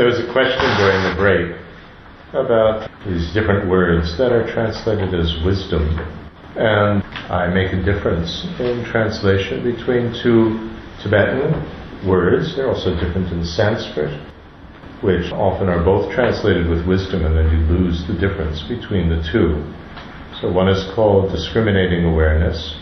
There was a question during the break about these different words that are translated as wisdom. And I make a difference in translation between two Tibetan words. They're also different in Sanskrit, which often are both translated with wisdom, and then you lose the difference between the two. So one is called discriminating awareness,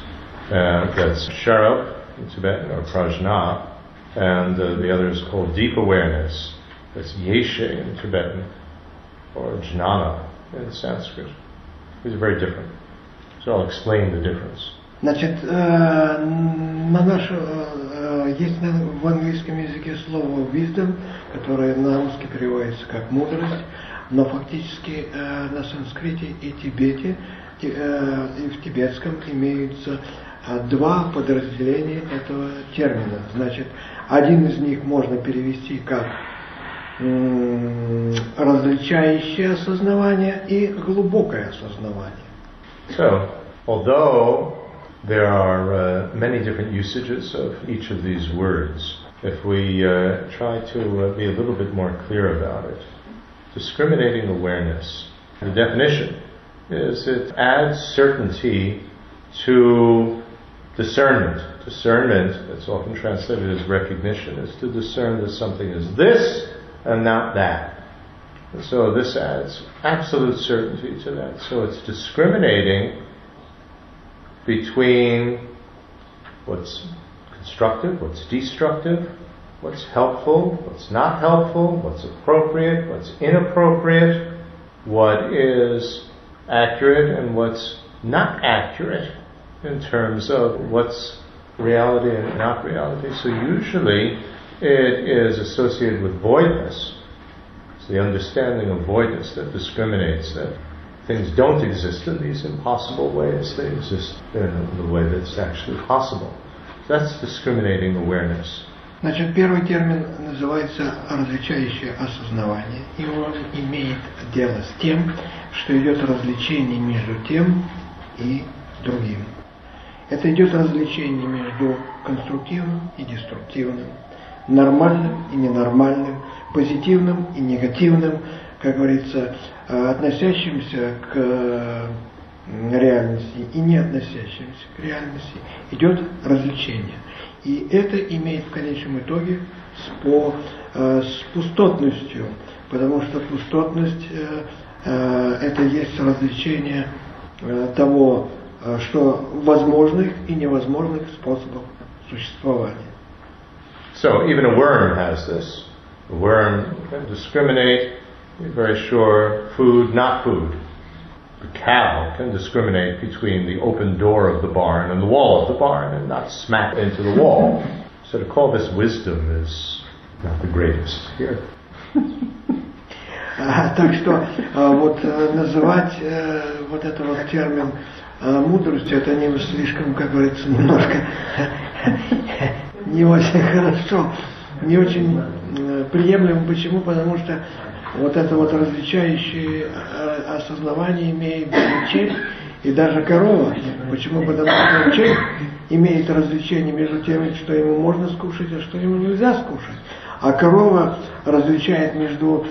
and that's sharup in Tibetan, or prajna, and the other is called deep awareness, that's Yeshé in Tibetan, or Jñana in Sanskrit. These are very different. So I'll explain the difference. Значит, есть в английском языке слово wisdom, которое на русский переводится как мудрость, но фактически на санскрите и Тибете, и в тибетском имеются два подразделения этого термина. Значит, один из них можно перевести как различающее осознавание и глубокое осознавание. So, although there are many different usages of each of these words, if we try to be a little bit more clear about it, discriminating awareness, the definition is it adds certainty to discernment. Discernment, that's often translated as recognition, is to discern that something is this and not that. And so this adds absolute certainty to that. So it's discriminating between what's constructive, what's destructive, what's helpful, what's not helpful, what's appropriate, what's inappropriate, what is accurate and what's not accurate in terms of what's reality and not reality. So usually it is associated with voidness. The understanding of voidness that discriminates, that things don't exist in these impossible ways, they exist in the way that's actually possible. That's discriminating awareness. Значит, первый термин называется различающее осознавание, и он имеет дело с тем, что идет различение между тем и другим. Это идет различение между конструктивным и деструктивным, нормальным и ненормальным, позитивным и негативным, как говорится, относящимся к реальности и не относящимся к реальности, идет различение. И это имеет в конечном итоге с пустотностью, потому что пустотность это есть различение того, что возможных и невозможных способов существования. So, even a worm has this. A worm can discriminate, you're very sure, food, not food. A cow can discriminate between the open door of the barn and the wall of the barn and not smack into the wall. So to call this wisdom is not the greatest here. Так что вот называть вот этот термин мудростью, это не слишком, как говорится, немножко не очень хорошо, не очень приемлемо. Почему? Потому что вот это вот различающее осознавание имеет чель и даже корова. Почему? Потому что чель имеет различение между тем, что ему можно скушать, а что ему нельзя скушать. А корова различает между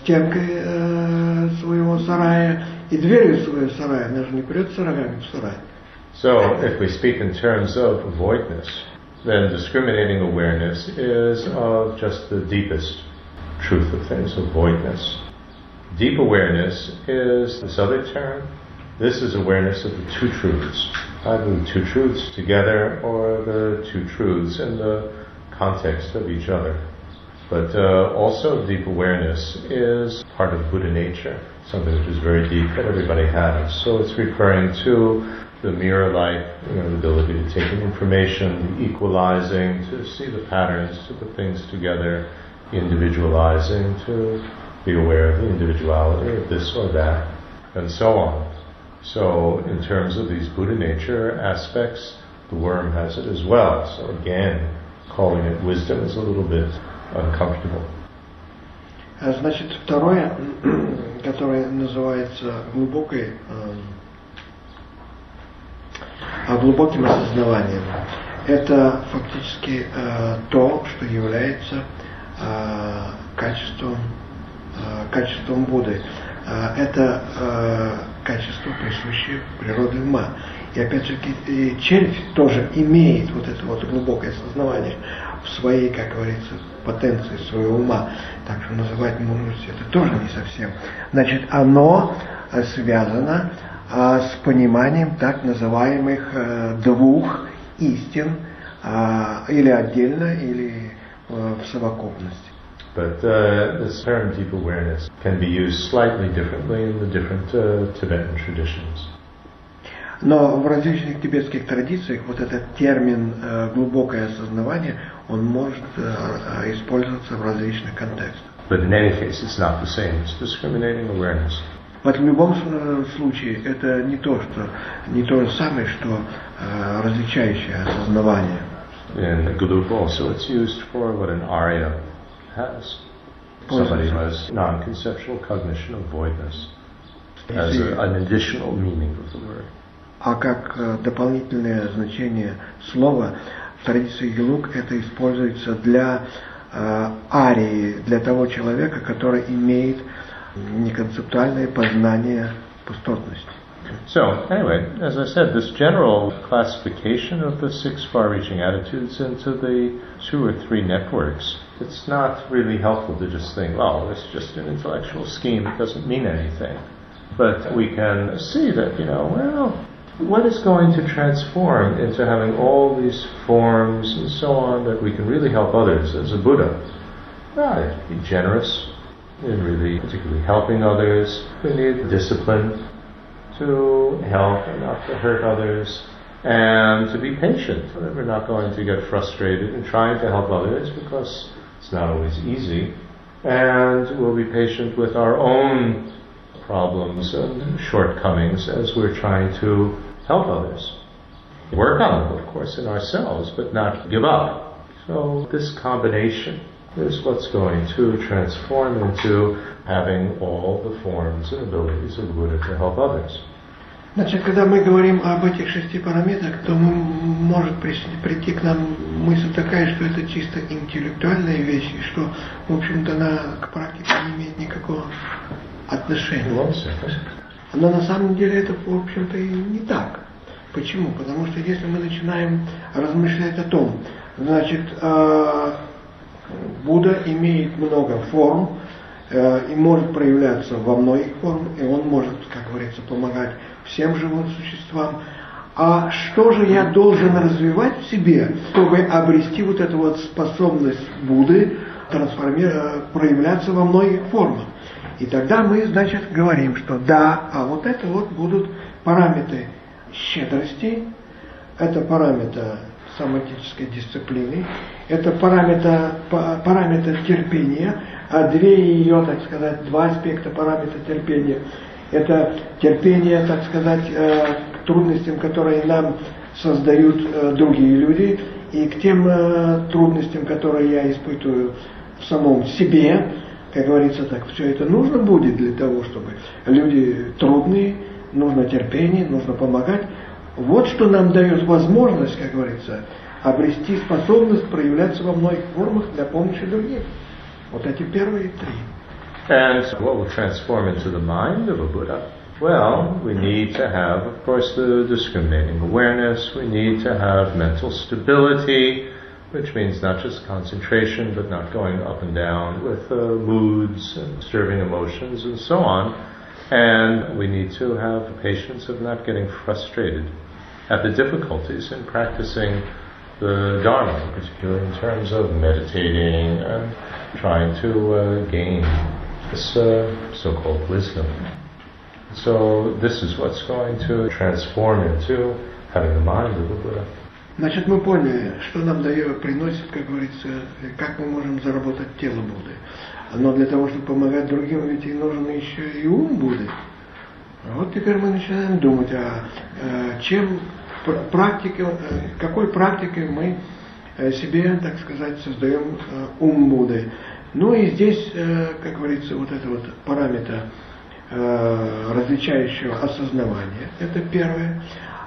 стенкой своего сарая и дверью своего сарая. Она же не придет с сараями в сарай. So, if we speak in terms of voidness, then discriminating awareness is of just the deepest truth of things, of voidness. Deep awareness is this other term. This is awareness of the two truths, either the two truths together or the two truths in the context of each other. But also deep awareness is part of Buddha nature, something which is very deep that everybody has. So it's referring to the mirror-like, the ability to take in information, the equalizing, to see the patterns, to put things together, individualizing, to be aware of the individuality of this or that, and so on. So in terms of these Buddha nature aspects, the worm has it as well. So again, calling it wisdom is a little bit uncomfortable. Значит, второе, которое называется глубокой глубоким осознаванием. Это фактически то, что является качеством Будды. Это качество, присущее природе ума. И опять же, червь тоже имеет вот это вот глубокое сознание в своей, как говорится, потенции своего ума. Так что называть мудростью это тоже не совсем. Значит, оно связано с пониманием так называемых двух истин, или отдельно, или в совокупности. But this term deep awareness can be used slightly differently in the different Tibetan traditions. Но в различных тибетских традициях вот этот термин глубокое осознавание, он может использоваться в различных контекстах. But in any case, it's not the same. It's discriminating awareness. Вот в любом случае это не то же самое, что различающее осознавание. In the Gelug also, it's used for what an Arya has. Somebody who has non-conceptual cognition of voidness as an additional meaning of the word. А как дополнительное значение слова в традиции Gelug это используется для арии, для того человека, который имеет неконцептуальное познание пустотности. So, anyway, as I said, this general classification of the six far-reaching attitudes into the two or three networks, it's not really helpful to just think, well, it's just an intellectual scheme, it doesn't mean anything. But we can see that, what is going to transform into having all these forms and so on that we can really help others as a Buddha? Well, you have to be generous in really particularly helping others. We need discipline to help and not to hurt others, and to be patient, so that we're not going to get frustrated in trying to help others, because it's not always easy, and we'll be patient with our own problems and shortcomings as we're trying to help others. Work on them, of course, in ourselves, but not give up. So this combination is what's going to transform into having all the forms and abilities of Buddha to help others. Значит, когда мы говорим об этих шести параметрах, то может прийти к нам мысль такая, что это чисто интеллектуальная вещь, и что, в общем-то, она к практике не имеет никакого отношения. Но на самом деле это, в общем-то, и не так. Почему? Потому что если мы начинаем размышлять о том, значит, Будда имеет много форм и может проявляться во многих формах, и он может, как говорится, помогать всем живым существам. А что же я должен развивать в себе, чтобы обрести вот эту вот способность Будды проявляться во многих формах? И тогда мы, значит, говорим, что да, а вот это вот будут параметры щедрости, это параметры самадической дисциплины, это параметр терпения, а два аспекта параметра терпения. Это терпение, так сказать, к трудностям, которые нам создают другие люди, и к тем трудностям, которые я испытываю в самом себе, как говорится, так, все это нужно будет для того, чтобы люди трудные, нужно терпение, нужно помогать. Вот что нам дает возможность, как говорится, обрести способность проявляться во многих формах для помощи другим. Вот эти первые три. And what will transform into the mind of a Buddha? Well, we need to have, of course, the discriminating awareness. We need to have mental stability, which means not just concentration, but not going up and down with moods and disturbing emotions and so on. And we need to have patience of not getting frustrated at the difficulties in practicing the Dharma, particularly in terms of meditating and trying to gain this so-called wisdom. So this is what's going to transform into having the mind of the Buddha. Значит, мы поняли, что нам приносит, как говорится, как мы можем заработать тело Будды. Но для того, чтобы помогать другим, ведь и нужен еще и ум Будды. Вот теперь мы начинаем думать, какой практикой мы себе, так сказать, создаем ум Будды. Ну и здесь, как говорится, вот это вот параметр различающего осознавания, это первое.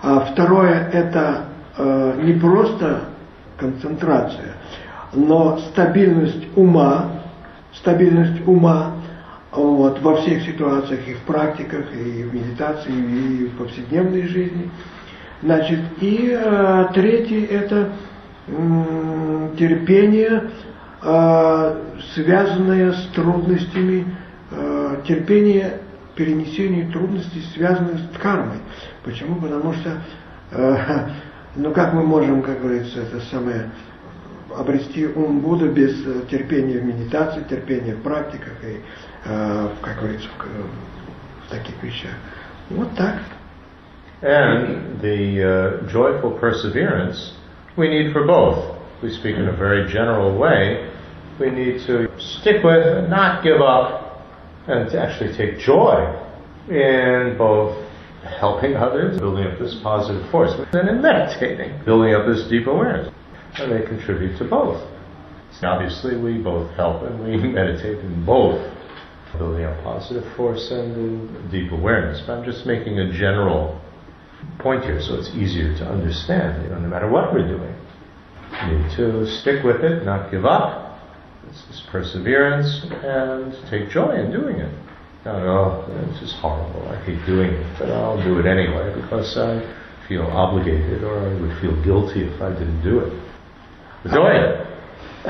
А второе, это не просто концентрация, но стабильность ума, стабильность ума во всех ситуациях, и в практиках, и в медитации, и в повседневной жизни. Значит, и третий – это терпение, связанное с трудностями, терпение перенесения трудностей, связанных с кармой. Почему? Потому что, ну как мы можем, как говорится, это самое, обрести ум Будды без терпения в медитации, терпения в практиках и, как говорится, в таких вещах. Вот так. And the joyful perseverance we need for both. We speak in a very general way. We need to stick with and not give up, and to actually take joy in both helping others, building up this positive force, and in meditating, building up this deep awareness. And they contribute to both. So obviously we both help and we meditate in both, building up positive force and deep awareness. But I'm just making a general point here so it's easier to understand, no matter what we're doing. We need to stick with it, not give up. It's this perseverance and take joy in doing it. Not, oh, this is horrible, I hate doing it, but I'll do it anyway because I feel obligated, or I would feel guilty if I didn't do it. Enjoy it. I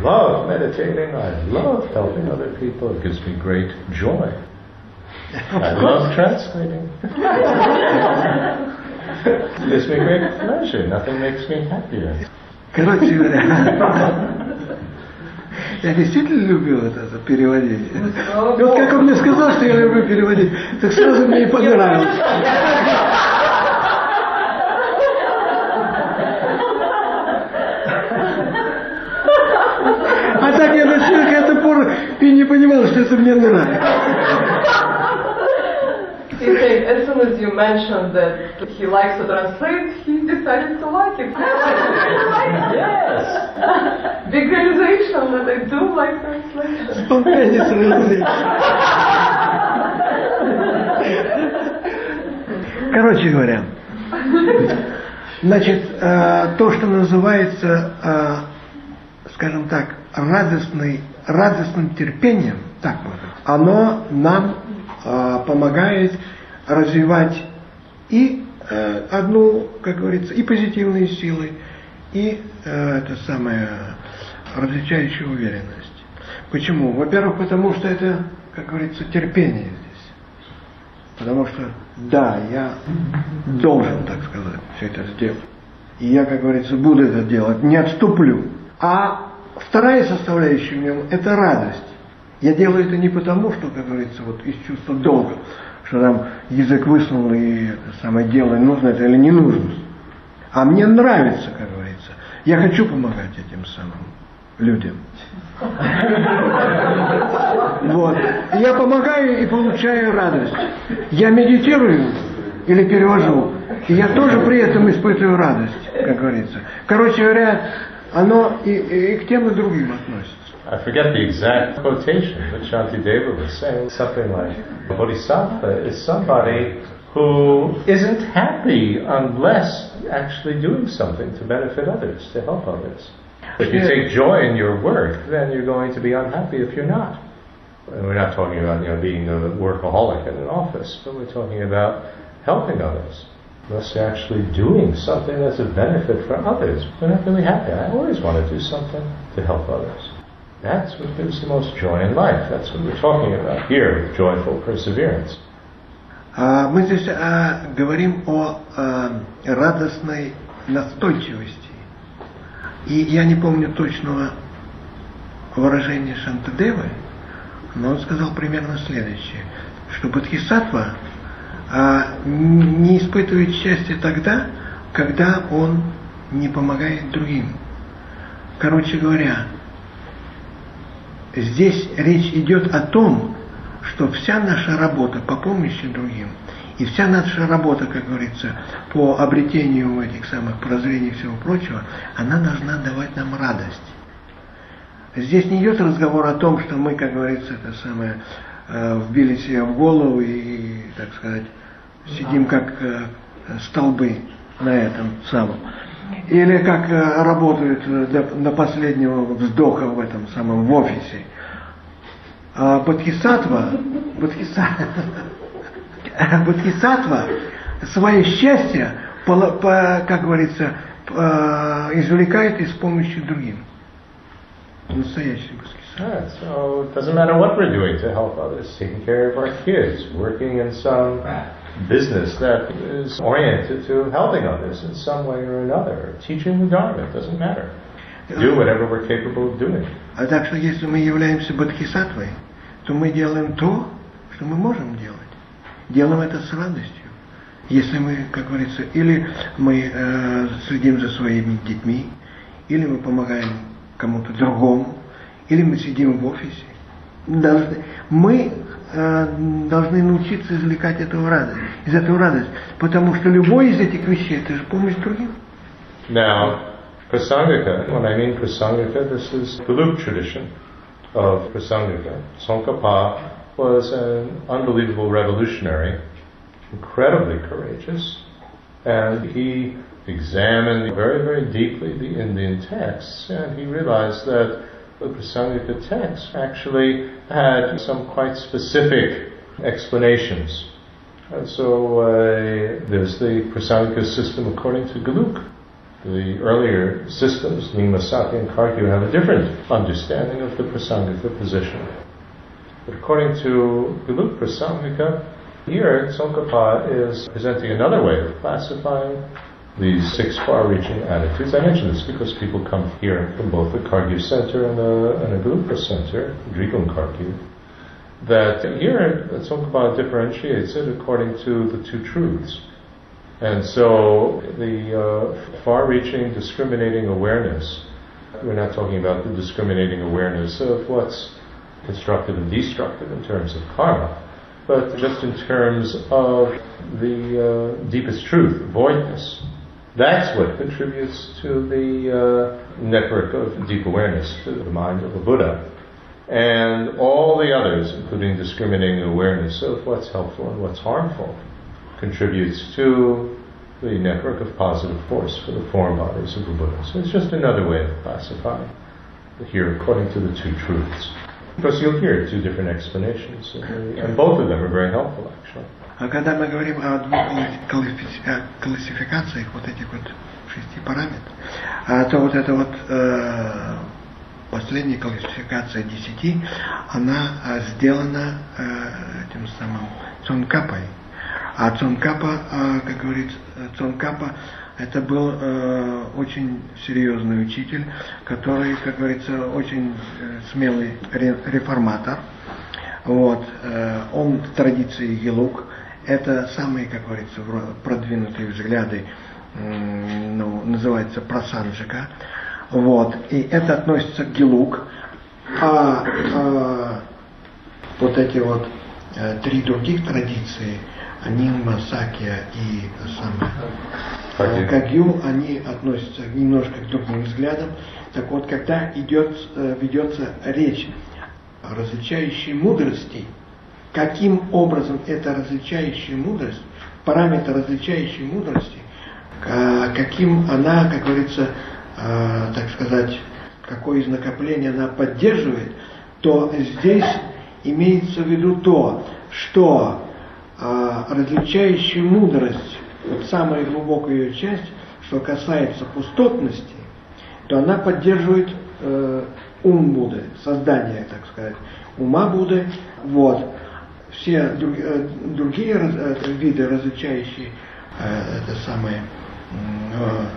love meditating, I love helping other people, it gives me great joy. I love translating. It gives me great pleasure, nothing makes me happier. Короче говоря, я действительно любил это переводить. И вот как он мне сказал, что я люблю переводить, так сразу мне и понравилось. А так я до сих пор и не понимал, что это мне нравится. In fact, as soon as you mentioned that he likes to translate, he decided to like it. Yes! Big realization that I do like translation. Spontaneous realization. Короче говоря, значит, то, что называется, скажем так, радостным терпением, так вот, оно нам помогает развивать и одну, как говорится, и позитивные силы, и это самое различающую уверенность. Почему? Во-первых, потому что это, как говорится, терпение здесь. Потому что, да, я должен, так сказать, все это сделать. И я, как говорится, буду это делать, не отступлю. А вторая составляющая в нем – это радость. Я делаю это не потому, что, как говорится, вот из чувства долга, что там язык высунул и самое дело, нужно это или не нужно. А мне нравится, как говорится. Я хочу помогать этим самым людям. Вот. Я помогаю и получаю радость. Я медитирую или перевожу, и я тоже при этом испытываю радость, как говорится. Короче говоря, оно и к тем и другим относится. I forget the exact quotation, but Shantideva was saying something like, a bodhisattva is somebody who isn't happy unless actually doing something to benefit others, to help others. If you take joy in your work, then you're going to be unhappy if you're not. And we're not talking about, being a workaholic in an office, but we're talking about helping others. Unless you're actually doing something that's a benefit for others, we're not really happy. I always want to do something to help others. That's what gives the most joy in life. That's what we're talking about here with joyful perseverance. Мы здесь говорим о радостной настойчивости. И я не помню точного выражения Шантидевы, но он сказал примерно следующее, что бодхисаттва не испытывает счастья тогда, когда он не помогает другим. Короче говоря, здесь речь идет о том, что вся наша работа по помощи другим и вся наша работа, как говорится, по обретению этих самых прозрений и всего прочего, она должна давать нам радость. Здесь не идет разговор о том, что мы, как говорится, это самое, вбили себе в голову и, так сказать, сидим как столбы на этом самом. Или как работают до последнего вздоха в этом самом в офисе. А бодхисаттва свое счастье, как говорится, извлекает из помощи другим. Настоящий бодхисаттва. So it doesn't matter what we're doing to help others, taking care of our kids, working in some business that is oriented to helping others in some way or another, teaching the Dharma, it doesn't matter. Do whatever we're capable of doing. А так что если мы являемся бодхисаттвой, то мы делаем то, что мы можем делать. Делаем это с радостью. Если мы, как говорится, или мы следим за своими детьми, или мы помогаем кому-то другому, или мы сидим в офисе. Мы должны научиться извлекать из этого радость, потому что любой из этих вещей – это же помощь другим. Now, Prasangika, when I mean Prasangika, this is the Gelug tradition of Prasangika. Tsongkhapa was an unbelievable revolutionary, incredibly courageous, and he examined very, very deeply the Indian texts, and he realized that the Prasangika texts actually had some quite specific explanations. And so there's the Prasangika system according to Gelug. The earlier systems, Nyingma, Sakya, and Kagyu, have a different understanding of the Prasangika position. But according to Gelug Prasangika, here Tsongkhapa is presenting another way of classifying these six far-reaching attitudes. I mention this because people come here from both the Kagyu Center and the Gelug Center, Drikung Kagyu, that here Tsongkhapa differentiates it according to the two truths. And so the far-reaching, discriminating awareness, we're not talking about the discriminating awareness of what's constructive and destructive in terms of karma, but just in terms of the deepest truth, voidness. That's what contributes to the network of deep awareness, to the mind of the Buddha. And all the others, including discriminating awareness of what's helpful and what's harmful, contributes to the network of positive force for the foreign bodies of the Buddha. So it's just another way of classifying here according to the two truths. Because you'll hear two different explanations, and both of them are very helpful, actually. А когда мы говорим о двух классификациях вот этих вот шести параметров, то вот эта вот последняя классификация 10, она сделана этим самым Tsongkhapой. А Tsongkhapa, как говорит Tsongkhapa, это был очень серьезный учитель, который, как говорится, очень смелый реформатор. Вот. Он в традиции Gelug. Это самые, как говорится, продвинутые взгляды, называется Прасанджика. Вот. И это относится к Gelug. А вот эти вот три других традиции, Nyingma, Sakya и Kagyu, они относятся немножко к другим взглядам. Так вот, когда ведется речь о различающей мудрости, каким образом эта различающая мудрость, параметр различающей мудрости, каким она, как говорится, так сказать, какое из накоплений она поддерживает, то здесь имеется в виду то, что различающая мудрость, вот самая глубокая ее часть, что касается пустотности, то она поддерживает ум Будды, создание, так сказать, ума Будды. Вот. Все другие виды различающие,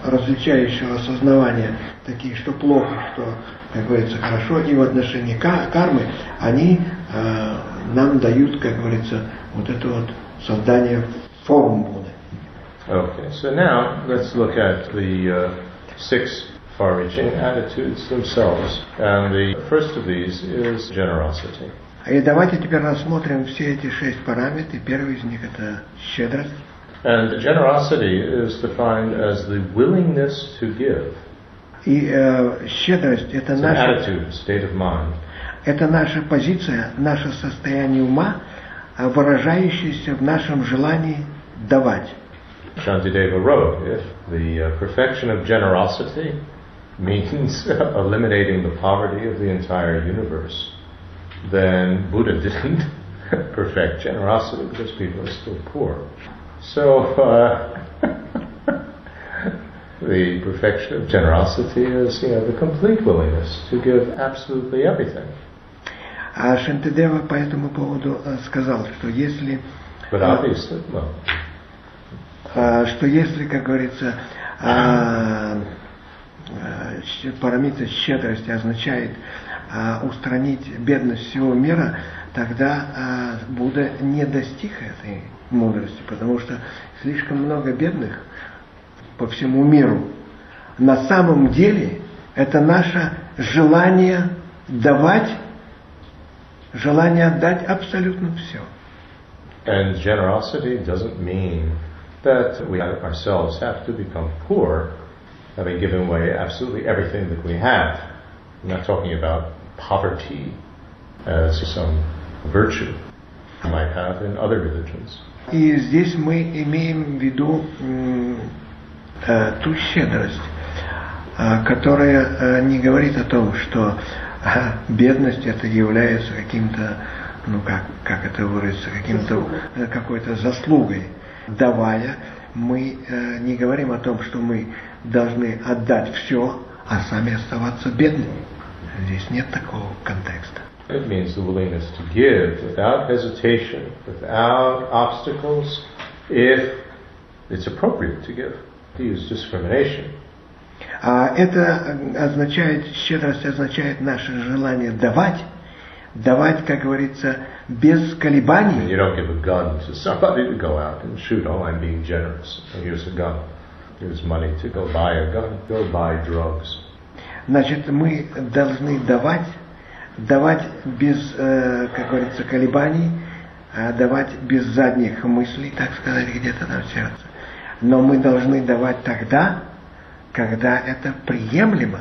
различающего осознавания, такие, что плохо, что, как говорится, хорошо, и в отношении кармы, они нам дают, как говорится, вот это вот создание форм Будды. Okay, so now let's look at the six far-reaching attitudes themselves. And the first of these is generosity. И давайте теперь рассмотрим все эти шесть параметров. Первый из них это щедрость. And generosity is defined as the willingness to give. И щедрость это наша attitude, state of mind. Это наша позиция, наше состояние ума, выражающееся в нашем желании давать. Shantideva wrote, if the perfection of generosity means eliminating the poverty of the entire universe, then Buddha didn't perfect generosity because people are still poor. So the perfection of generosity is, the complete willingness to give absolutely everything. А Шантидева по этому поводу сказал, что если, как говорится, парамита щедрости означает устранить бедность всего мира, тогда Будда не достиг этой мудрости, потому что слишком много бедных по всему миру. На самом деле это наше желание давать, желание отдать абсолютно все. And generosity doesn't mean that we ourselves have to become poor, having given away absolutely everything that we have. I'm not talking about poverty as some virtue you might have in other religions. И здесь мы имеем в виду ту щедрость, которая не говорит о том, что бедность это является каким-то, как это выразится, какой-то заслугой. Давая, мы не говорим о том, что мы должны отдать все, а сами оставаться бедными. Здесь нет такого контекста. It means the willingness to give without hesitation, without obstacles, if it's appropriate to give, to use discrimination. Это означает, щедрость означает наше желание давать, как говорится, без колебаний. And you don't give a gun to somebody to go out and shoot, oh, I'm being generous. And here's a gun. Here's money to go buy a gun, go buy drugs. Значит, мы должны давать, без, как говорится, колебаний, давать без задних мыслей, так сказать, где-то там в сердце. Но мы должны давать тогда, когда это приемлемо.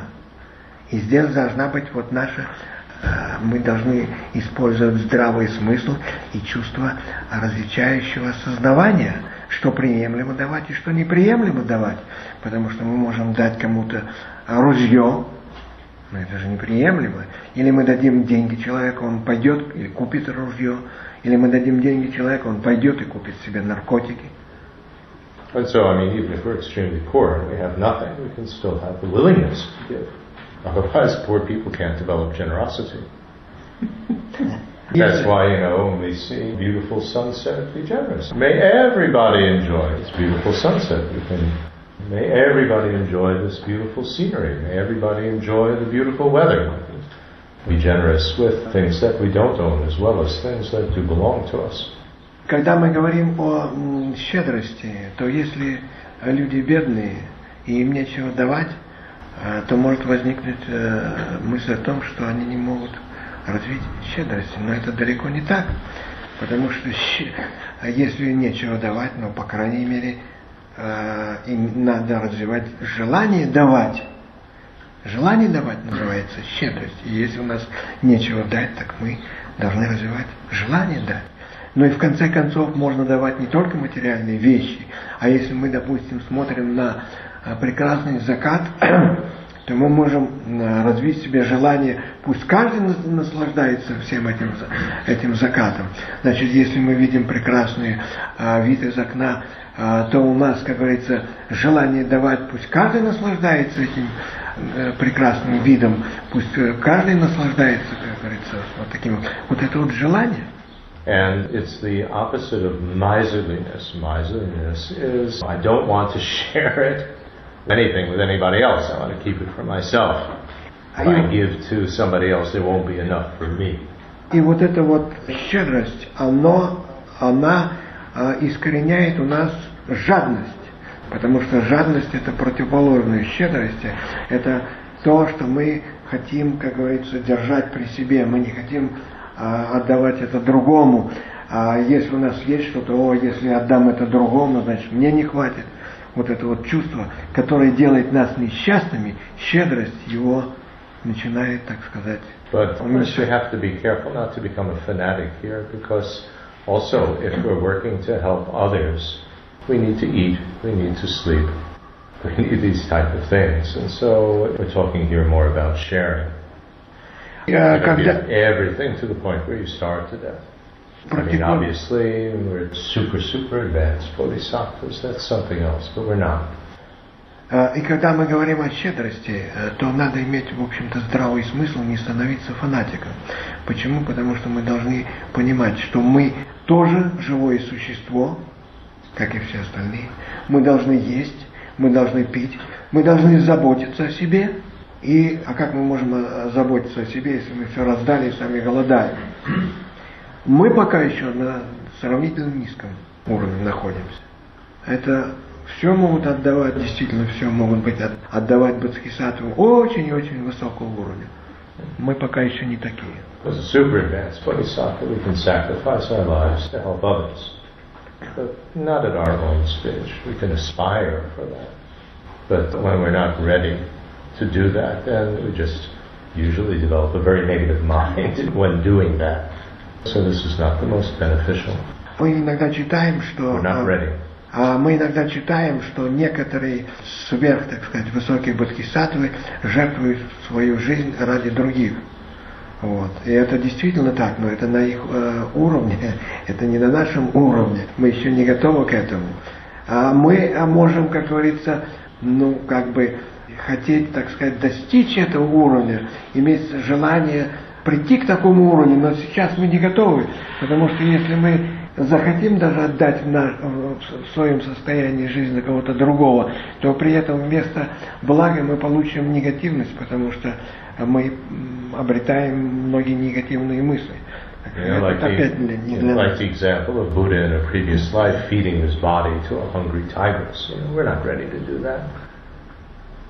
И здесь должна быть вот наша, мы должны использовать здравый смысл и чувство различающего осознавания, что приемлемо давать и что неприемлемо давать. Потому что мы можем дать кому-то ружье, но это же неприемлемо. Или мы дадим деньги человеку, он пойдет и купит ружье. Или мы дадим деньги человеку, он пойдет и купит себе наркотики. And so, even if we're extremely poor and we have nothing, we can still have the willingness to give. Otherwise, poor people can't develop generosity. That's why, when we see beautiful sunset, be generous. May everybody enjoy this beautiful sunset. May everybody enjoy this beautiful scenery. May everybody enjoy the beautiful weather. Be generous with things that we don't own as well as things that do belong to us. Когда мы говорим о щедрости, то если люди бедные и им нечего давать, то может возникнуть мысль о том, что они не могут развить щедрость. Но это далеко не так, потому что если нечего давать, но по крайней мере им надо развивать желание давать. Желание давать называется щедрость. И если у нас нечего дать, так мы должны развивать желание дать. Но и в конце концов можно давать не только материальные вещи, а если мы, допустим, смотрим на прекрасный закат, то мы можем развить в себе желание, пусть каждый наслаждается всем этим закатом. Значит, если мы видим прекрасный вид из окна, то у нас, как говорится, желание давать, пусть каждый наслаждается этим прекрасным видом, пусть каждый наслаждается, как говорится, вот таким вот это вот желание. And it's the opposite of miserliness. Miserliness is, I don't want to share it, anything with anybody else. I want to keep it for myself. If I give to somebody else, there won't be enough for me. И вот эта вот щедрость, она искореняет у нас жадность. Потому что жадность – это противоположная щедрости. Это то, что мы хотим, как говорится, держать при себе. Мы не хотим отдавать это другому. Если у нас есть что-то, если отдам это другому, значит, мне не хватит. Вот это вот чувство, которое делает нас несчастными, щедрость его начинает, так сказать, уменьшать. But we have to be careful not to become a fanatic here, because also if we're working to help others, We need to eat, we need to sleep, we need these type of things. And so we're talking here more about sharing. Yeah, everything to the point where you starve to death. I mean, obviously, we're super advanced bodhisattvas, that's something else, but we're not. И когда мы говорим о щедрости, то надо иметь, в общем-то, здравый смысл, не становиться фанатиком. Почему? Потому что мы должны понимать, что мы тоже живое существо, как и все остальные. Мы должны есть, мы должны пить, мы должны заботиться о себе. И, а как мы можем заботиться о себе, если мы все раздали и сами голодаем? Мы пока еще на сравнительно низком уровне находимся. Это все могут отдавать, действительно все могут быть отдавать бодхисаттвам очень и очень высокого уровня. Мы пока еще не такие. As a super advanced bodhisattva, we can sacrifice our lives to help others, but not at our own stage. We can aspire for that, but when we're not ready to do that, then we just usually develop a very negative mind when doing that. So this is not the most beneficial. We're not ready. Мы иногда читаем, что некоторые сверх, так сказать, высокие бодхисаттвы жертвуют свою жизнь ради других. Вот. И это действительно так, но это на их уровне, это не на нашем уровне. Мы еще не готовы к этому. А мы можем, как говорится, ну, как бы хотеть, так сказать, достичь этого уровня, иметь желание прийти к такому уровню, но сейчас мы не готовы, потому что если мы захотим даже отдать в своем состоянии жизни кого-то другого, то при этом вместо блага мы получим негативность, потому что мы обретаем многие негативные мысли. Like the example of Buddha in a previous life feeding his body to a hungry tigress. You know, we're not ready to do that.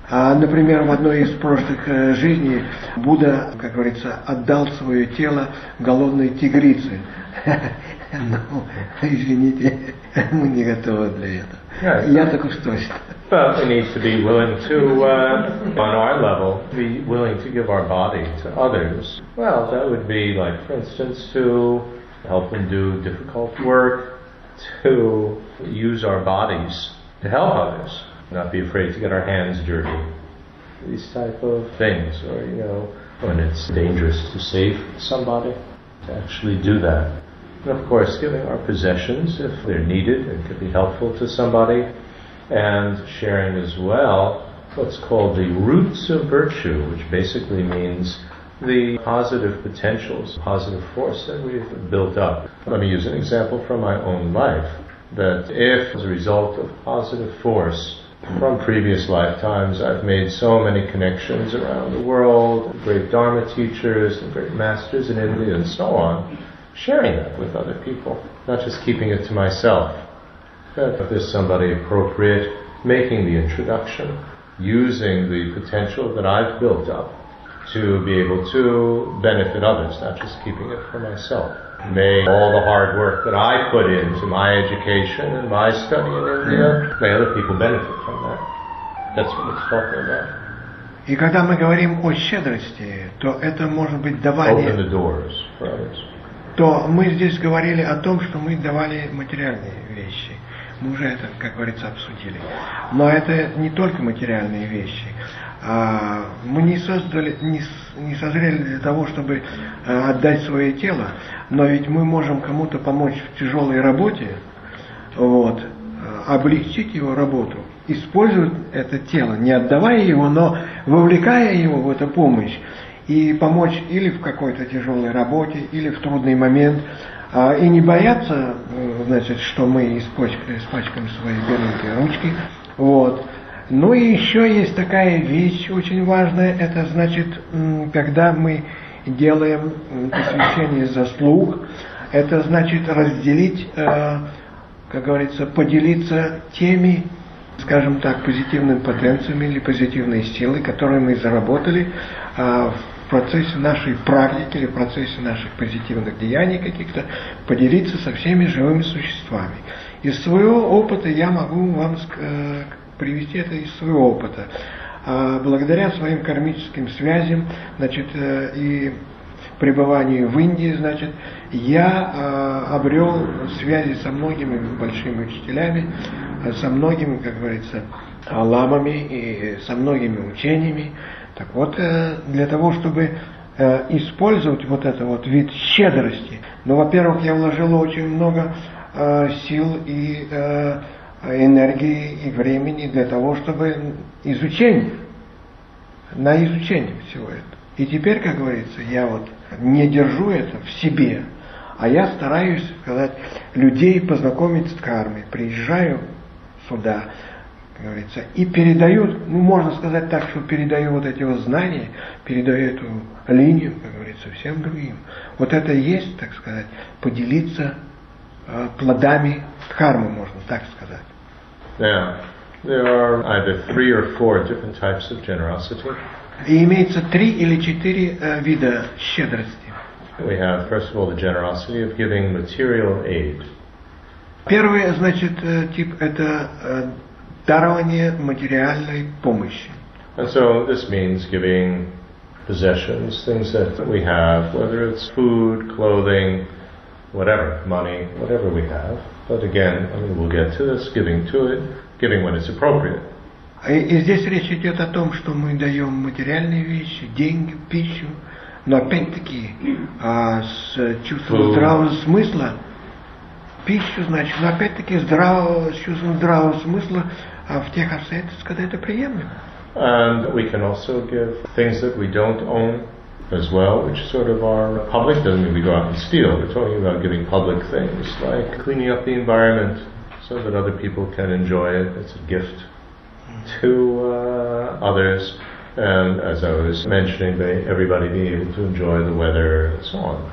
Например, в одной из прошлых жизней Будда, как говорится, отдал свое тело голодной тигрице. Ну, извините, мы не готовы для этого. Я так устроен. But we need to be willing to, on our level, be willing to give our body to others. Well, that would be like, for instance, to help them do difficult work, to use our bodies to help others. Not be afraid to get our hands dirty. These type of things, or you know, when it's dangerous to save somebody, to actually do that. And of course, giving our possessions if they're needed and could be helpful to somebody, and sharing as well what's called the roots of virtue, which basically means the positive potentials, positive force that we've built up. Let me use an example from my own life, that if as a result of positive force from previous lifetimes, I've made so many connections around the world, great Dharma teachers, and great masters in India, and so on, sharing that with other people, not just keeping it to myself. But if there's somebody appropriate, making the introduction, using the potential that I've built up to be able to benefit others, not just keeping it for myself. May all the hard work that I put into my education and my study in India, may other people benefit from that. That's what it's talking about. И когда мы говорим о щедрости, то это может быть давание. Open the doors for others. То мы здесь говорили о том, что мы давали материальные вещи. Мы уже это, как говорится, обсудили. Но это не только материальные вещи. Мы не созрели для того, чтобы отдать свое тело, но ведь мы можем кому-то помочь в тяжелой работе, вот, облегчить его работу, использовать это тело, не отдавая его, но вовлекая его в эту помощь, и помочь или в какой-то тяжелой работе, или в трудный момент, и не бояться, значит, что мы испачкаем свои беленькие ручки, вот. Ну и еще есть такая вещь очень важная, это значит, когда мы делаем посвящение заслуг, это значит разделить, как говорится, поделиться теми, скажем так, позитивными потенциями или позитивной силой, которые мы заработали в процессе нашей практики или в процессе наших позитивных деяний каких-то, поделиться со всеми живыми существами. Из своего опыта я могу вам привести это из своего опыта. Благодаря своим кармическим связям, значит, и пребыванию в Индии, значит, я обрел связи со многими большими учителями, со многими, как говорится, ламами и со многими учениями. Так вот, для того, чтобы использовать вот этот вот вид щедрости, ну, во-первых, я вложил очень много сил и энергии и времени для того, чтобы на изучение всего этого. И теперь, как говорится, я вот не держу это в себе, а я стараюсь, сказать, людей познакомить с кармой. Приезжаю сюда, как говорится, и передаю, ну, можно сказать так, что передаю вот эти вот знания, передаю эту линию, как говорится, всем другим. Вот это и есть, так сказать, поделиться плодами дхармы, можно так сказать. Yeah. There are either 3 or 4 different types of generosity. И имеется 3 или 4 вида щедрости. We have, first of all, the generosity of giving material aid. Первый, значит, тип – это дарование материальной помощи. And so this means giving possessions, things that we have, whether it's food, clothing, whatever, money, whatever we have. But again, I mean, we'll get to this, giving to it, giving when it's appropriate. И здесь речь идет о том, что мы даем материальные вещи, деньги, пищу, но опять-таки с чувством здравого смысла, пищу, значит, но опять-таки с чувством здравого смысла в тех обстоятельствах, когда это приемлемо. And we can also give things that we don't own as well, which sort of are public. Doesn't mean we go out and steal. We're talking about giving public things, like cleaning up the environment so that other people can enjoy it. It's a gift to others, and as I was mentioning, everybody being able to enjoy the weather and so on.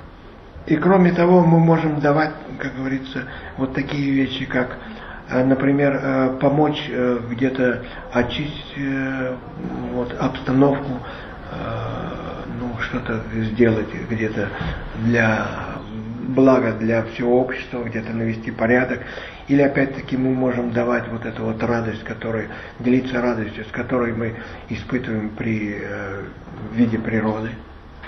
И кроме того, мы можем давать, как говорится, вот такие вещи, как, например, помочь где-то очистить вот обстановку, ну что-то сделать где-то для блага для всего общества, где-то навести порядок. Или опять-таки мы можем давать вот эту вот радость, которая делиться радостью, с которой мы испытываем при виде природы.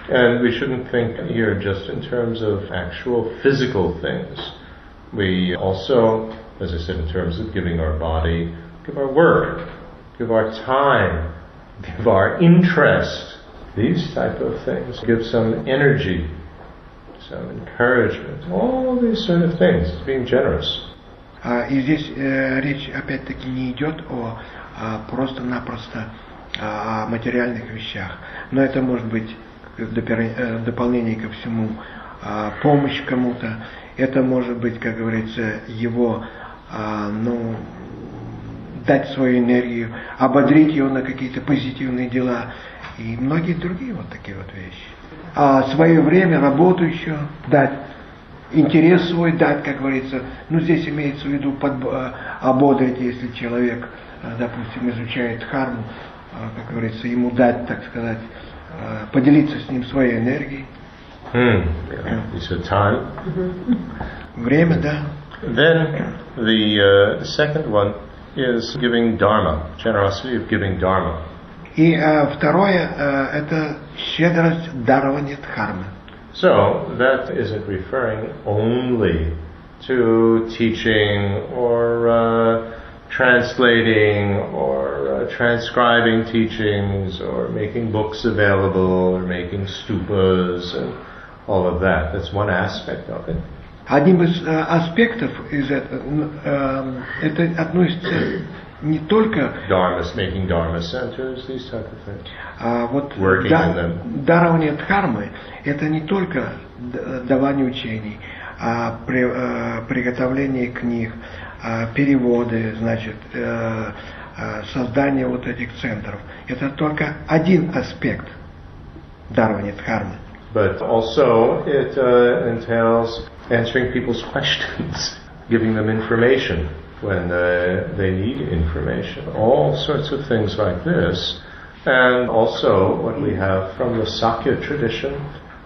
And we shouldn't think here just in terms of actual physical things. We also, as I said, in terms of giving our body, give our work, give our time, give our interest. These type of things give some energy, some encouragement. All these sort of things, being generous. И здесь речь опять-таки не идет о просто-напросто о материальных вещах, но это может быть в дополнение ко всему помощь кому-то, это может быть, как говорится, его, ну, дать свою энергию, ободрить его на какие-то позитивные дела и многие другие вот такие вот вещи. А свое время, работу еще дать. Интерес свой дать, как говорится, ну здесь имеется в виду ободрить, если человек, допустим, изучает дхарму, как говорится, ему дать, так сказать, поделиться с ним своей энергией. It's time. Время, да. Then the second one is giving dharma, generosity of giving dharma. И второе это щедрость дарования дхармы. So that isn't referring only to teaching or translating or transcribing teachings or making books available or making stupas and all of that. That's one aspect of it. Одним из аспектов из это относится не только dharmas, making dharma centers, these type of things. Вот дарование дхармы это не только давание учений, приготовление книг, переводы, значит, создание вот этих центров. Это только один аспект дарования дхармы. But also it entails answering people's questions, giving them information when they need information, all sorts of things like this. And also what we have from the Sakya tradition,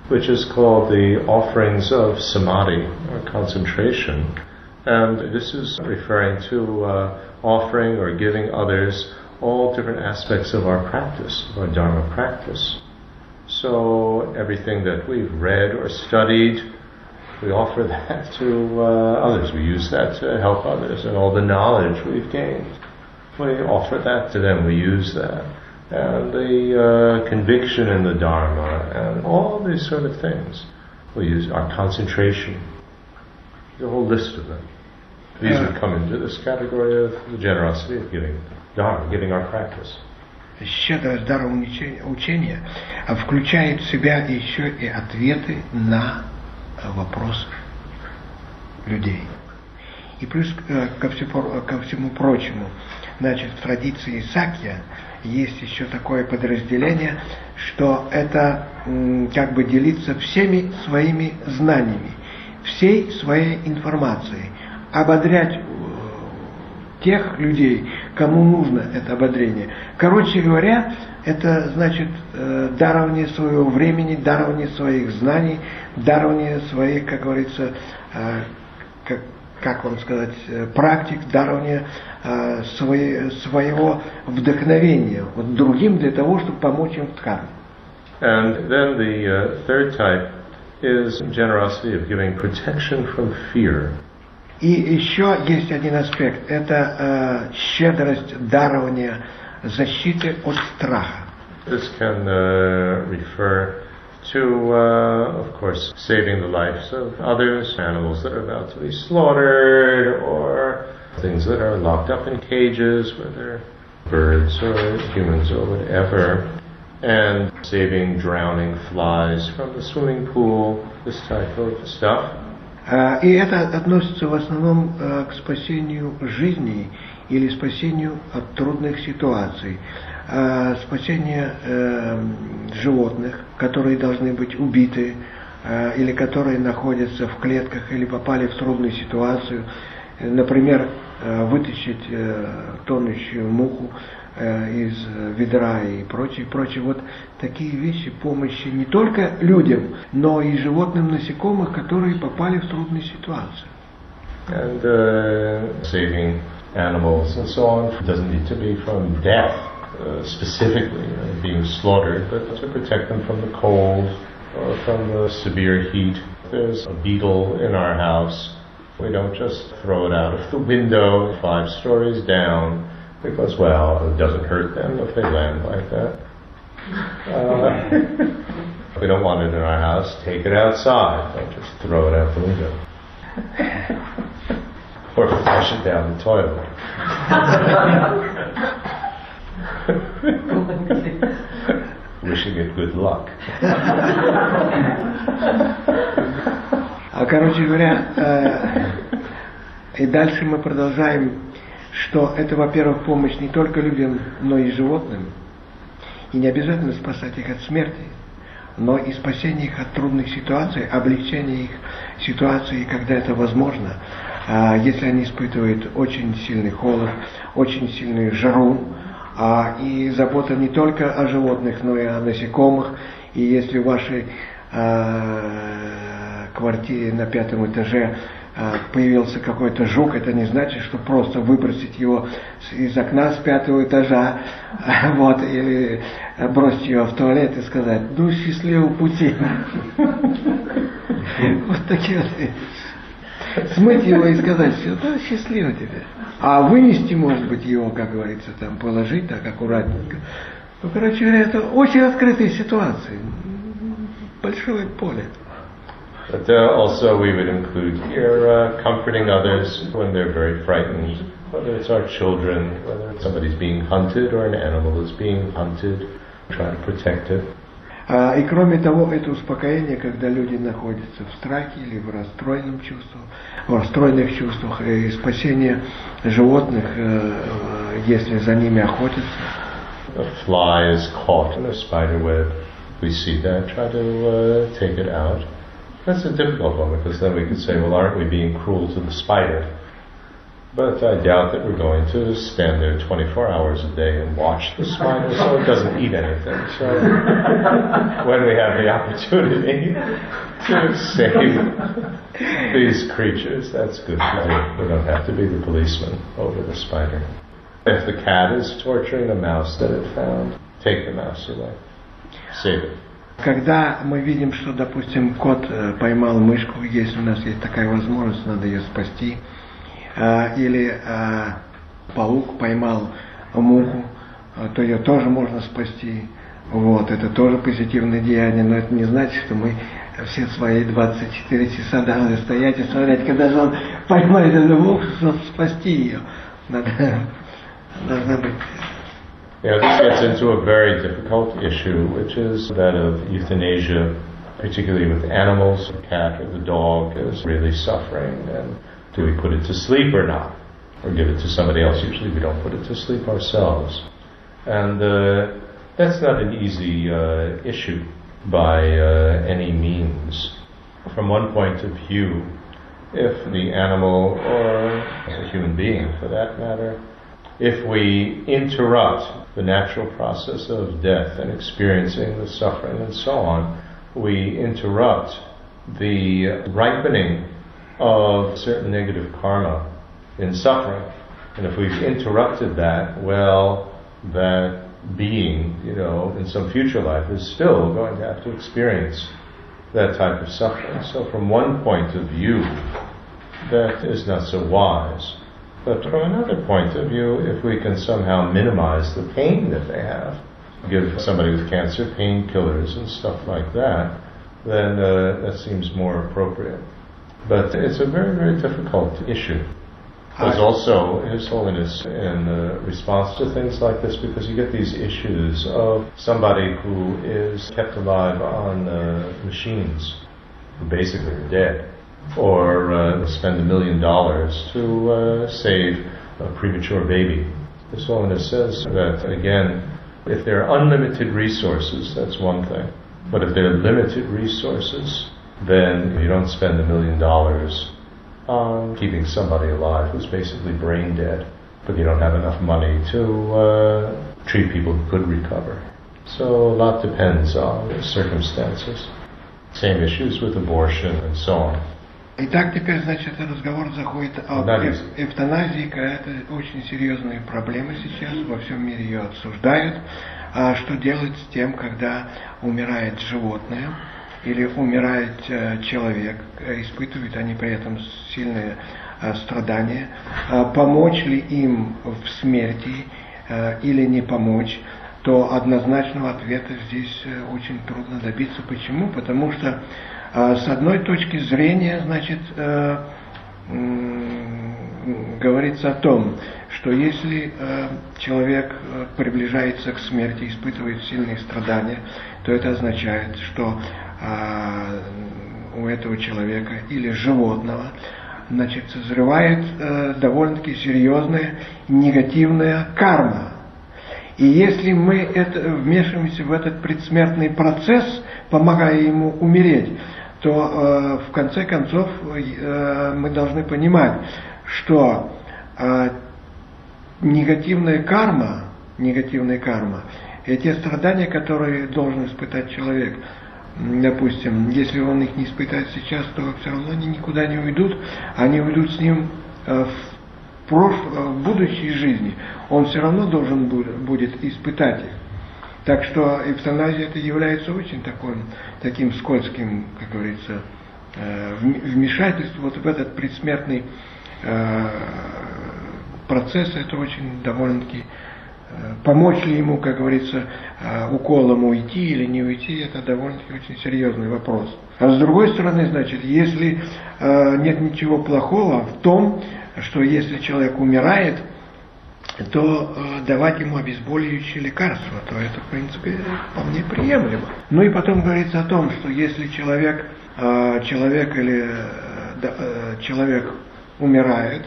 which is called the offerings of samadhi, or concentration. And this is referring to offering or giving others all different aspects of our practice, of our dharma practice. So everything that we've read or studied, We offer that to others. We use that to help others, and all the knowledge we've gained, we offer that to them. We use that, and the conviction in the Dharma, and all these sort of things. We use our concentration. There's a whole list of them. These would come into this category of the generosity of giving Dharma, giving our practice. Щедрое здоровое учение включает в себя еще и ответы на вопросы людей. И плюс ко всему прочему, значит, в традиции Сакья есть еще такое подразделение, что это как бы делиться всеми своими знаниями, всей своей информацией, ободрять тех людей, кому нужно это ободрение. Короче говоря, это значит дарование своего времени, дарование своих знаний, дарование своих, как говорится, как вам сказать, практик, дарование своего вдохновения другим для того, чтобы помочь им в дхарме. And then the third type is generosity of giving protection from fear. И еще есть один аспект. Это щедрость, дарование защиты от страха. This can refer to, of course, saving the lives of others, animals that are about to be slaughtered, or things that are locked up in cages, whether birds or humans or whatever, and saving drowning flies from the swimming pool, this type of stuff. И это относится в основном к спасению жизни или спасению от трудных ситуаций. Спасение животных, которые должны быть убиты, или которые находятся в клетках, или попали в трудную ситуацию. Например, вытащить тонущую муху из ведра и прочее, прочее. Вот такие вещи помощи не только людям, но и животным, насекомых, которые попали в трудную ситуацию. And saving animals and so on doesn't need to be from death specifically, being slaughtered, but to protect them from the cold or from the severe heat. There's a beetle in our house. We don't just throw it out of the window 5 stories down. Because, well, it doesn't hurt them if they land like that. If we don't want it in our house, take it outside. Don't just throw it out the window. Or flush it down the toilet. Wishing it good luck. Короче говоря, и дальше мы продолжаем. Что это, во-первых, помощь не только людям, но и животным. И не обязательно спасать их от смерти, но и спасение их от трудных ситуаций, облегчение их ситуации, когда это возможно. Если они испытывают очень сильный холод, очень сильную жару, и забота не только о животных, но и о насекомых. И если в вашей квартире на 5-м этаже появился какой-то жук, это не значит, что просто выбросить его из окна с 5-го этажа, вот, или бросить его в туалет и сказать: ну, счастливого пути. Вот такие вот. Смыть его и сказать: да, счастливо тебе. А вынести, может быть, его, как говорится, там положить так аккуратненько. Ну, короче говоря, это очень открытые ситуации. Большое поле. But also we would include here comforting others when they're very frightened, whether it's our children, whether somebody's being hunted or an animal is being hunted, trying to protect it. И кроме того, это успокоение, когда люди находятся в страхе или в расстроенном чувстве, в расстроенных чувствах, и спасение животных, если за ними охотятся. A fly is caught in a spider web. We see that, try to take it out. That's a difficult one, because then we could say, well, aren't we being cruel to the spider? But I doubt that we're going to stand there 24 hours a day and watch the spider, so it doesn't eat anything. So when we have the opportunity to save these creatures, that's good to do. We don't have to be the policeman over the spider. If the cat is torturing a mouse that it found, take the mouse away. Save it. Когда мы видим, что, допустим, кот поймал мышку, если у нас есть такая возможность, надо ее спасти, или паук поймал муху, то ее тоже можно спасти. Вот, это тоже позитивное деяние, но это не значит, что мы все свои 24 часа должны стоять и смотреть, когда же он поймает эту муху, чтобы спасти ее. Должна быть... Yeah, this gets into a very difficult issue, which is that of euthanasia, particularly with animals. The cat or the dog is really suffering, and do we put it to sleep or not? Or give it to somebody else? Usually we don't put it to sleep ourselves. And that's not an easy issue by any means. From one point of view, if the animal, or a human being for that matter, if we interrupt the natural process of death and experiencing the suffering and so on, we interrupt the ripening of certain negative karma in suffering. And if we've interrupted that, well, that being, in some future life is still going to have to experience that type of suffering. So from one point of view, that is not so wise. But from another point of view, if we can somehow minimize the pain that they have, give somebody with cancer painkillers and stuff like that, then that seems more appropriate. But it's a very, very difficult issue. There's also His Holiness in response to things like this, because you get these issues of somebody who is kept alive on machines, who basically are dead, or spend $1 million to save a premature baby. His Holiness says that, again, if there are unlimited resources, that's one thing. But if there are limited resources, then you don't spend $1 million on keeping somebody alive who's basically brain dead, but you don't have enough money to treat people who could recover. So a lot depends on the circumstances. Same issues with abortion and so on. Итак, теперь, значит, разговор заходит об эвтаназии, это очень серьезные проблемы сейчас, во всем мире ее обсуждают. А что делать с тем, когда умирает животное или умирает человек, испытывают они при этом сильные страдания, помочь ли им в смерти или не помочь, то однозначного ответа здесь очень трудно добиться. Почему? Потому что с одной точки зрения, значит, говорится о том, что если человек приближается к смерти, испытывает сильные страдания, то это означает, что у этого человека или животного, значит, созревает довольно-таки серьезная негативная карма. И если мы вмешиваемся в этот предсмертный процесс, помогая ему умереть, то в конце концов мы должны понимать, что негативная карма, и те страдания, которые должен испытать человек, допустим, если он их не испытает сейчас, то все равно они никуда не уйдут, они уйдут с ним в будущей жизни, он все равно должен будет испытать их. Так что эвтаназия это является очень таким скользким, как говорится, вмешательством вот в этот предсмертный процесс. Это очень довольно-таки помочь ли ему, как говорится, уколом уйти или не уйти, это довольно-таки очень серьезный вопрос. А с другой стороны, значит, если нет ничего плохого в том, что если человек умирает, то давать ему обезболивающее лекарство, то это, в принципе, вполне приемлемо. Ну и потом говорится о том, что если человек умирает,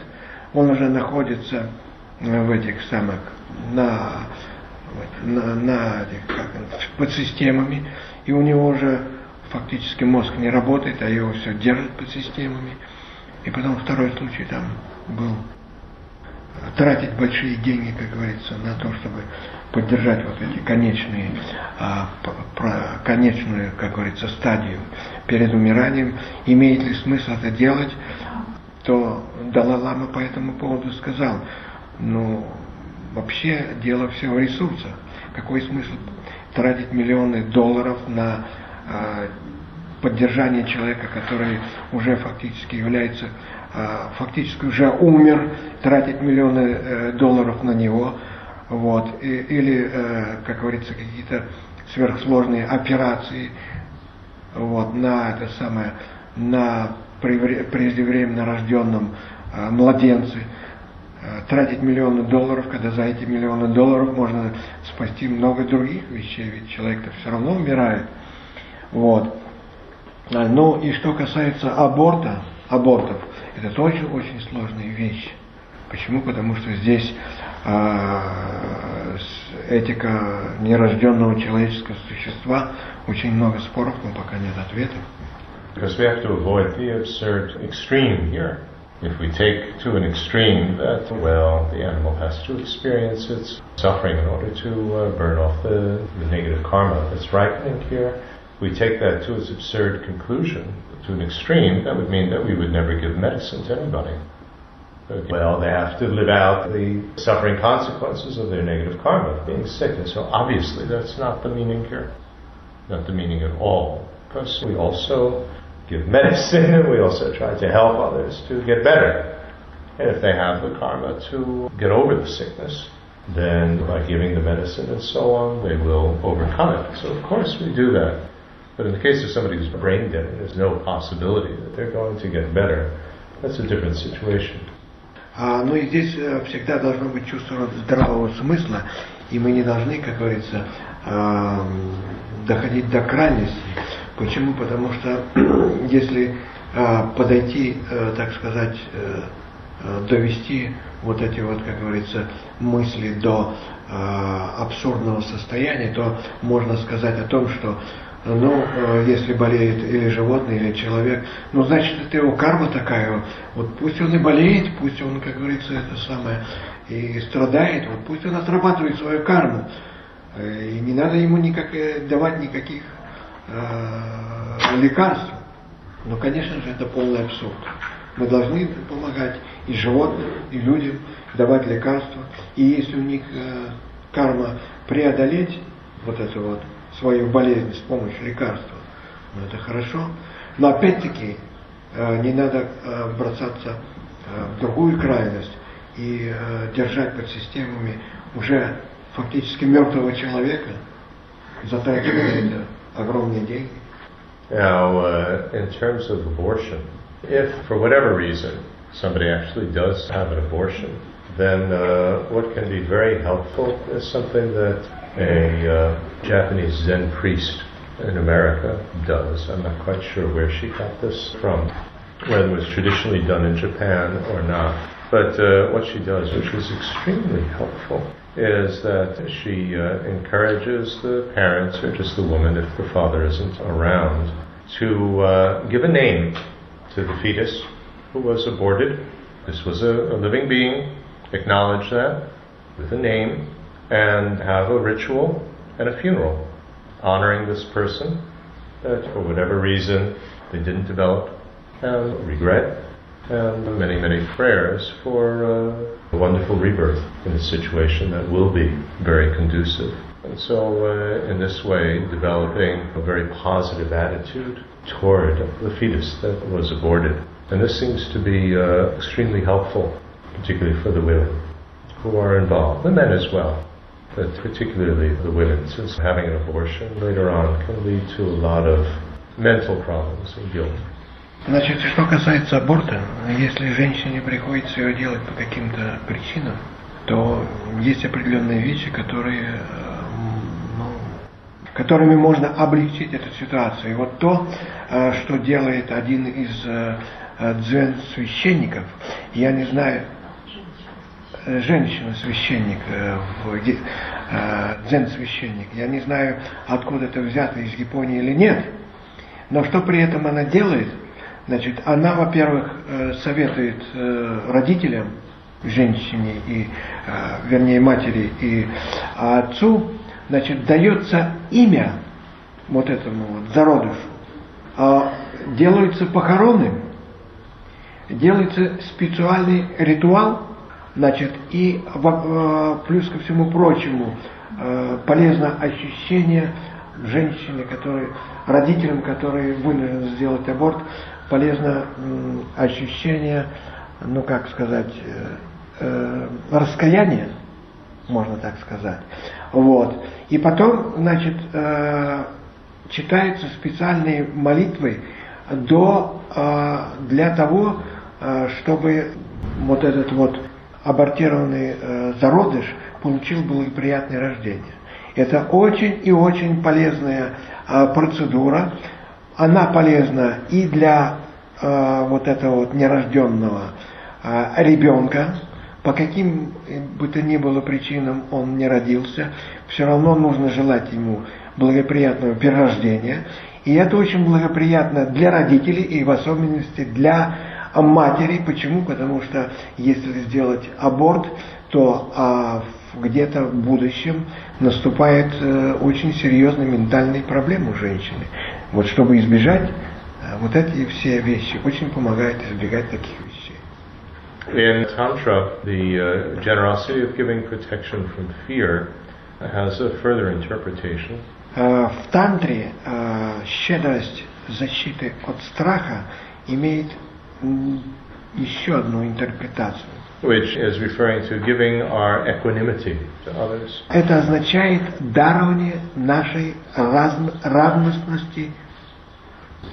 он уже находится в этих самых, под системами, и у него уже фактически мозг не работает, а его все держит под системами. И потом второй случай там был. Тратить большие деньги, как говорится, на то, чтобы поддержать вот эти конечную, как говорится, стадию перед умиранием. Имеет ли смысл это делать? То Далай-лама по этому поводу сказал, вообще дело все в ресурсах. Какой смысл тратить миллионы долларов на поддержание человека, который уже фактически является, фактически уже умер, тратить миллионы долларов на него, вот, или, как говорится, какие-то сверхсложные операции, вот, на это самое, на преждевременно рожденном младенце, тратить миллионы долларов, когда за эти миллионы долларов можно спасти много других вещей, ведь человек-то все равно умирает. Вот. Ну и что касается абортов, это тоже очень сложная вещь. Почему? Потому что здесь этика нерожденного человеческого существа, очень много споров, но пока нет ответов. Because we have to avoid the absurd extreme here. If we take to an extreme that, well, the animal has to experience its suffering in order to burn off the negative karma that's ripening here, we take that to its absurd conclusion, to an extreme, that would mean that we would never give medicine to anybody. Okay. Well, they have to live out the suffering consequences of their negative karma, of being sick, and so obviously that's not the meaning here, not the meaning at all, because we also give medicine, and we also try to help others to get better. And if they have the karma to get over the sickness, then by giving the medicine and so on, they will overcome it. So of course we do that. But in the case of somebody who's brain dead, there's no possibility that they're going to get better. That's a different situation. Ну и здесь всегда должно быть чувство здравого смысла, и мы не должны, как говорится, доходить до крайности. Почему? Потому что если подойти, так сказать, довести вот эти вот, как говорится, мысли до абсурдного состояния, то можно сказать о том, что ну, если болеет или животное, или человек, ну, значит, это его карма такая, вот пусть он и болеет, пусть он, как говорится, это самое, и страдает, вот пусть он отрабатывает свою карму, и не надо ему давать никаких лекарств. Но, конечно же, это полный абсурд. Мы должны помогать и животным, и людям, давать лекарства, и если у них карма преодолеть вот это вот, свою болезнь с помощью лекарства. Но это хорошо. Но опять-таки не надо бросаться в другую крайность и держать под системами уже фактически мертвого человека, затратив это огромные деньги. Now, in terms of abortion, if for whatever reason somebody actually does have an abortion, then what can be very helpful is something that a Japanese Zen priest in America does. I'm not quite sure where she got this from, whether it was traditionally done in Japan or not. But what she does, which is extremely helpful, is that she encourages the parents, or just the woman if the father isn't around, to give a name to the fetus who was aborted. This was a living being, acknowledge that with a name, and have a ritual and a funeral honoring this person that for whatever reason they didn't develop, and regret, and many, many prayers for a wonderful rebirth in a situation that will be very conducive. And so in this way, developing a very positive attitude toward the fetus that was aborted. And this seems to be extremely helpful, particularly for the women who are involved, the men as well. But particularly the women, since having an abortion later on can lead to a lot of mental problems and guilt. Значит, что касается аборта, если женщине приходится ее делать по каким-то причинам, то есть определенные вещи, которые, которыми можно облегчить эту ситуацию. И вот то, что делает один из дзен-священников, я не знаю, женщина-священник, дзен-священник. Я не знаю, откуда это взято, из Японии или нет. Но что при этом она делает? Значит, она, во-первых, советует родителям, женщине, и, вернее, матери и отцу, значит, дается имя вот этому вот зародышу. Делаются похороны, делается специальный ритуал, значит, и плюс ко всему прочему полезно ощущение женщине, родителям, которые вынуждены сделать аборт, полезно ощущение, раскаяния, можно так сказать. Вот. И потом, читаются специальные молитвы для того, чтобы этот абортированный зародыш получил благоприятное рождение. Это очень и очень полезная процедура. Она полезна и для нерожденного ребенка. По каким бы то ни было причинам он не родился, все равно нужно желать ему благоприятного перерождения. И это очень благоприятно для родителей и в особенности для матери. Почему? Потому что если сделать аборт, то где-то в будущем наступает очень серьезная ментальная проблема у женщины. Чтобы избежать, эти все вещи очень помогают избегать таких вещей. In Tantra, the generosity of giving protection from fear has a further interpretation. В Тантре щедрость защиты от страха имеет еще одну интерпретацию. Which is referring to giving our equanimity to others. Это означает дарование нашей равностности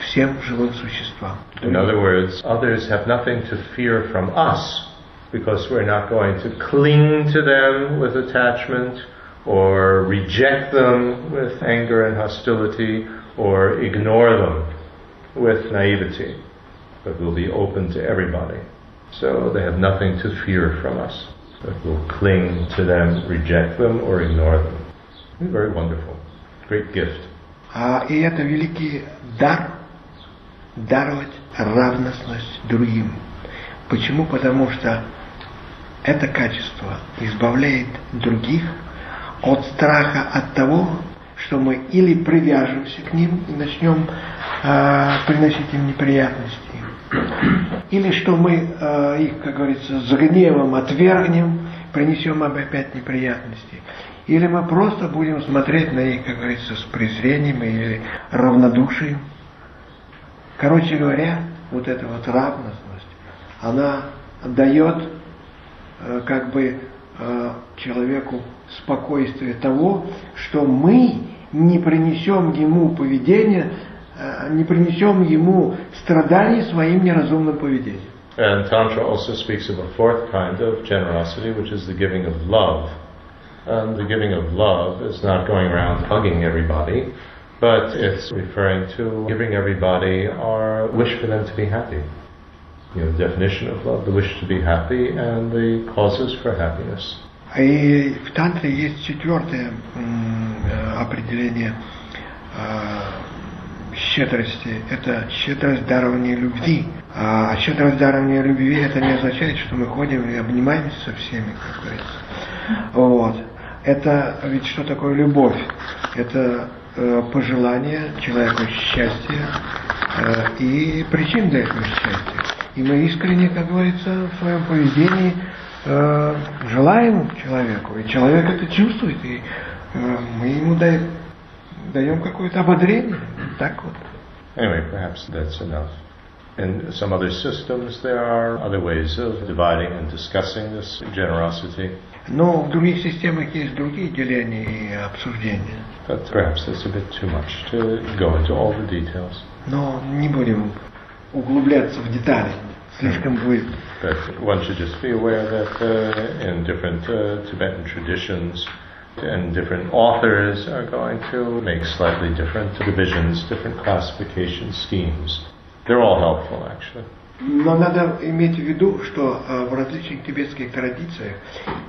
всем живым существам. In other words, others have nothing to fear from us, because we're not going to cling to them with attachment, or reject them with anger and hostility, or ignore them with naivety, but we'll be open to everybody. So they have nothing to fear from us, but we'll cling to them, reject them, or ignore them. Very wonderful. Great gift. И это великий дар, даровать равностность другим. Почему? Потому что это качество избавляет других от страха от того, что мы или привяжемся к ним и начнем приносить им неприятности, или что мы их, как говорится, с гневом отвергнем, принесем им опять неприятности. Или мы просто будем смотреть на них, как говорится, с презрением или равнодушием. Короче говоря, эта равностность, она дает человеку спокойствие того, что мы не принесем ему поведение, не принесем ему страданий своим неразумным поведением. And Tantra also speaks of a fourth kind of generosity, which is the giving of love. And the giving of love is not going around hugging everybody, but it's referring to giving everybody our wish for them to be happy. The definition of love, the wish to be happy, and the causes for happiness. И в Тантре есть четвертое определение щедрости. Это щедрость дарования любви. А щедрость дарования любви, это не означает, что мы ходим и обнимаемся со всеми, как говорится. Это ведь что такое любовь? Это пожелание человеку счастья и причин для этого счастья. И мы искренне, как говорится, в своем поведении желаем человеку, и человек это чувствует, и мы ему даем какое-то ободрение. Anyway, perhaps that's enough. In some other systems there are other ways of dividing and discussing this generosity. Но в других системах есть другие деления и обсуждения. But perhaps that's a bit too much to go into all the details. Но не будем углубляться в детали. Слишком будет. But one should just be aware that in different Tibetan traditions and different authors are going to make slightly different divisions, different classification schemes. They're all helpful, actually. Но надо иметь в виду, что в различных тибетских традициях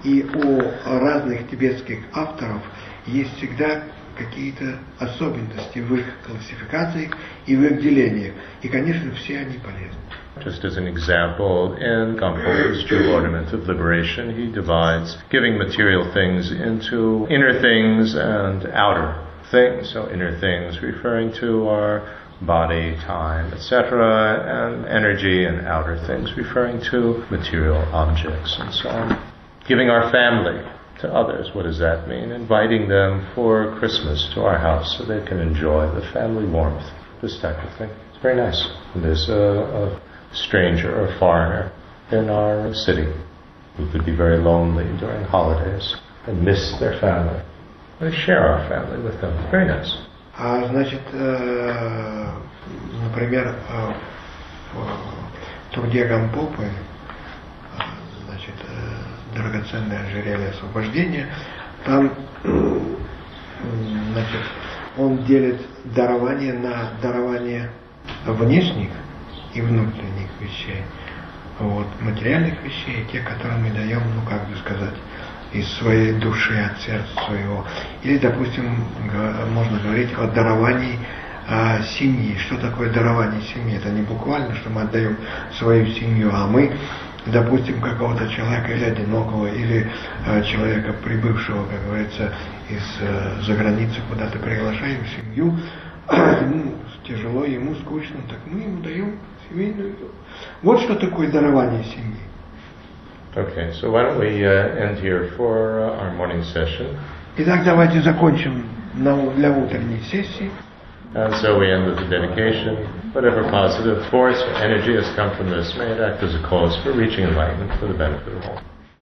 и у разных тибетских авторов есть всегда какие-то особенности в их классификациях и в их делениях. И, конечно, все они полезны. Just as an example, in Gampopa's Jewel Ornament of Liberation, he divides giving material things into inner things and outer things. So inner things referring to our body, time, etc., and energy, and outer things referring to material objects and so on. Giving our family to others. What does that mean? Inviting them for Christmas to our house so they can enjoy the family warmth, this type of thing. It's very nice. There's a stranger or foreigner in our city who could be very lonely during holidays and miss their family. We share our family with them. Very nice. А значит, например, в труде Гампопы, значит, драгоценное ожерелье освобождения, там, значит, он делит дарование на дарование внешних и внутренних вещей, вот, материальных вещей, те, которые мы даем, ну, как бы сказать, из своей души, от сердца своего. Или, допустим, можно говорить о даровании семьи. Что такое дарование семьи? Это не буквально, что мы отдаем свою семью, а мы, допустим, какого-то человека или одинокого, или человека прибывшего, как говорится, из-за границы куда-то приглашаем в семью. Ему тяжело, ему скучно, так мы ему даем семейную. Вот что такое дарование семьи. Okay, so why don't we end here for our morning session? Итак, давайте закончим для утренней сессии. And so we end with the dedication. Whatever positive force or energy has come from this may it act as a cause for reaching enlightenment for the benefit of all.